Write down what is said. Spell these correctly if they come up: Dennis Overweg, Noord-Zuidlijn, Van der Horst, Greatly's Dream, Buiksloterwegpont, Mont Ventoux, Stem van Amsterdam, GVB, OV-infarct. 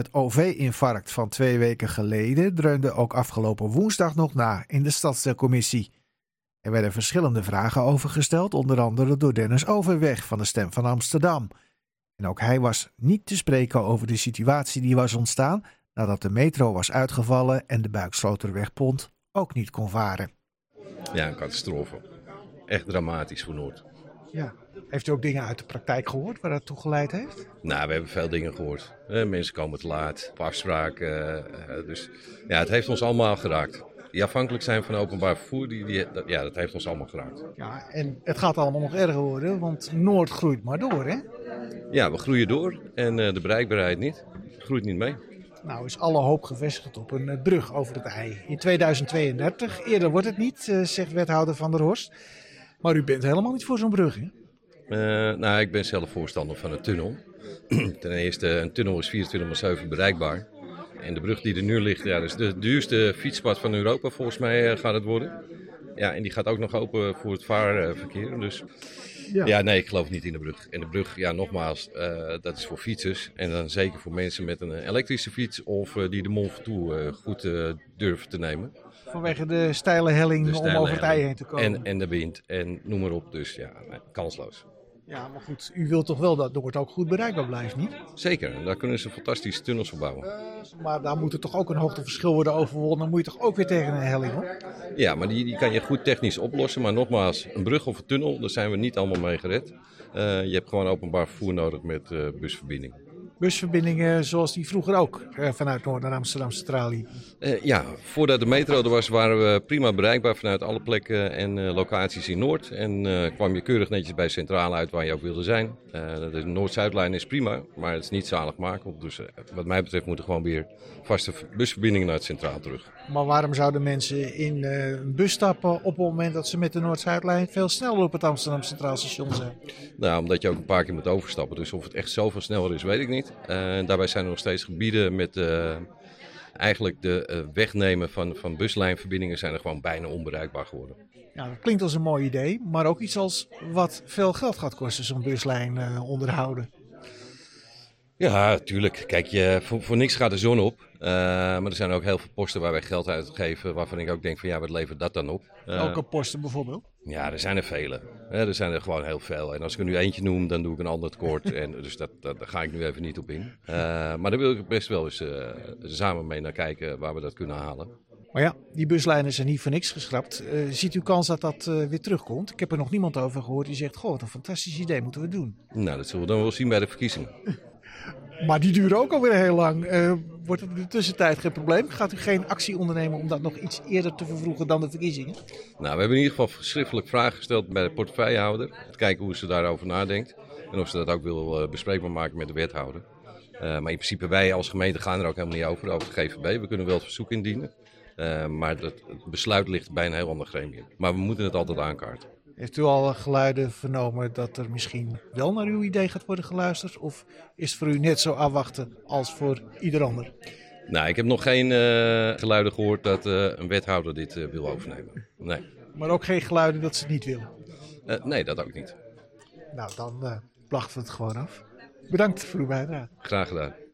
Het OV-infarct van 2 weken geleden dreunde ook afgelopen woensdag nog na in de stadsdeelcommissie. Er werden verschillende vragen over gesteld, onder andere door Dennis Overweg van de Stem van Amsterdam. En ook hij was niet te spreken over de situatie die was ontstaan nadat de metro was uitgevallen en de Buiksloterwegpont ook niet kon varen. Ja, een catastrofe. Echt dramatisch voor Noord. Ja. Heeft u ook dingen uit de praktijk gehoord waar dat toe geleid heeft? Nou, we hebben veel dingen gehoord. Mensen komen te laat, op afspraken. Dus ja, het heeft ons allemaal geraakt. Die afhankelijk zijn van openbaar vervoer, dat heeft ons allemaal geraakt. Ja, en het gaat allemaal nog erger worden, want Noord groeit maar door, hè? Ja, we groeien door en de bereikbaarheid niet. Groeit niet mee. Nou is alle hoop gevestigd op een brug over het IJ. In 2032, eerder wordt het niet, zegt wethouder Van der Horst. Maar u bent helemaal niet voor zo'n brug, hè? Nou, ik ben zelf voorstander van een tunnel. Ten eerste, een tunnel is 24/7 bereikbaar. En de brug die er nu ligt, ja, dat is de duurste fietspad van Europa, volgens mij gaat het worden. Ja, en die gaat ook nog open voor het vaarverkeer. Dus ja, nee, ik geloof niet in de brug. En de brug, ja, nogmaals, dat is voor fietsers. En dan zeker voor mensen met een elektrische fiets of die de Mont Ventoux goed durven te nemen. Vanwege de steile helling om over het IJ heen te komen. En de wind en noem maar op. Dus ja, nee, kansloos. Ja, maar goed, u wilt toch wel dat Noord ook goed bereikbaar blijft, niet? Zeker, daar kunnen ze fantastische tunnels verbouwen. Maar daar moet er toch ook een hoogteverschil worden overwonnen. Dan moet je toch ook weer tegen een helling, hoor? Ja, maar die kan je goed technisch oplossen. Maar nogmaals, een brug of een tunnel, daar zijn we niet allemaal mee gered. Je hebt gewoon openbaar vervoer nodig met busverbindingen. Busverbindingen zoals die vroeger ook vanuit Noord naar Amsterdam Centraal liepen? Ja, voordat de metro er was waren we prima bereikbaar vanuit alle plekken en locaties in Noord. En kwam je keurig netjes bij Centraal uit waar je ook wilde zijn. De Noord-Zuidlijn is prima, maar het is niet zaligmakend. Dus wat mij betreft moeten gewoon weer vaste busverbindingen naar het Centraal terug. Maar waarom zouden mensen in een bus stappen op het moment dat ze met de Noord-Zuidlijn veel sneller op het Amsterdam Centraal Station zijn? Nou, omdat je ook een paar keer moet overstappen. Dus of het echt zoveel sneller is, weet ik niet. Daarbij zijn er nog steeds gebieden met eigenlijk de wegnemen van buslijnverbindingen zijn er gewoon bijna onbereikbaar geworden. Ja, dat klinkt als een mooi idee, maar ook iets als wat veel geld gaat kosten zo'n buslijn onderhouden. Ja, tuurlijk. Kijk, voor niks gaat de zon op. Maar er zijn ook heel veel posten waar wij geld uitgeven waarvan ik ook denk van ja, wat levert dat dan op? Welke posten bijvoorbeeld? Ja, er zijn er vele. Er zijn er gewoon heel veel. En als ik er nu eentje noem, dan doe ik een ander tekort. En dus daar ga ik nu even niet op in. Maar daar wil ik best wel eens samen mee naar kijken waar we dat kunnen halen. Maar ja, die buslijnen zijn niet voor niks geschrapt. Ziet u kans dat dat weer terugkomt? Ik heb er nog niemand over gehoord die zegt, goh, wat een fantastisch idee, moeten we doen. Nou, dat zullen we dan wel zien bij de verkiezingen. Maar die duren ook alweer heel lang. Wordt het in de tussentijd geen probleem? Gaat u geen actie ondernemen om dat nog iets eerder te vervroegen dan de verkiezingen? Nou, we hebben in ieder geval schriftelijk vragen gesteld bij de portefeuillehouder. Te kijken hoe ze daarover nadenkt. En of ze dat ook wil bespreekbaar maken met de wethouder. Maar in principe wij als gemeente gaan er ook helemaal niet over de GVB. We kunnen wel het verzoek indienen. Maar het besluit ligt bij een heel ander gremium. Maar we moeten het altijd aankaarten. Heeft u al geluiden vernomen dat er misschien wel naar uw idee gaat worden geluisterd? Of is het voor u net zo afwachten als voor ieder ander? Nou, ik heb nog geen geluiden gehoord dat een wethouder dit wil overnemen. Nee. Maar ook geen geluiden dat ze het niet willen? Nee, dat ook niet. Nou, dan plachten we het gewoon af. Bedankt voor uw bijdrage. Graag gedaan.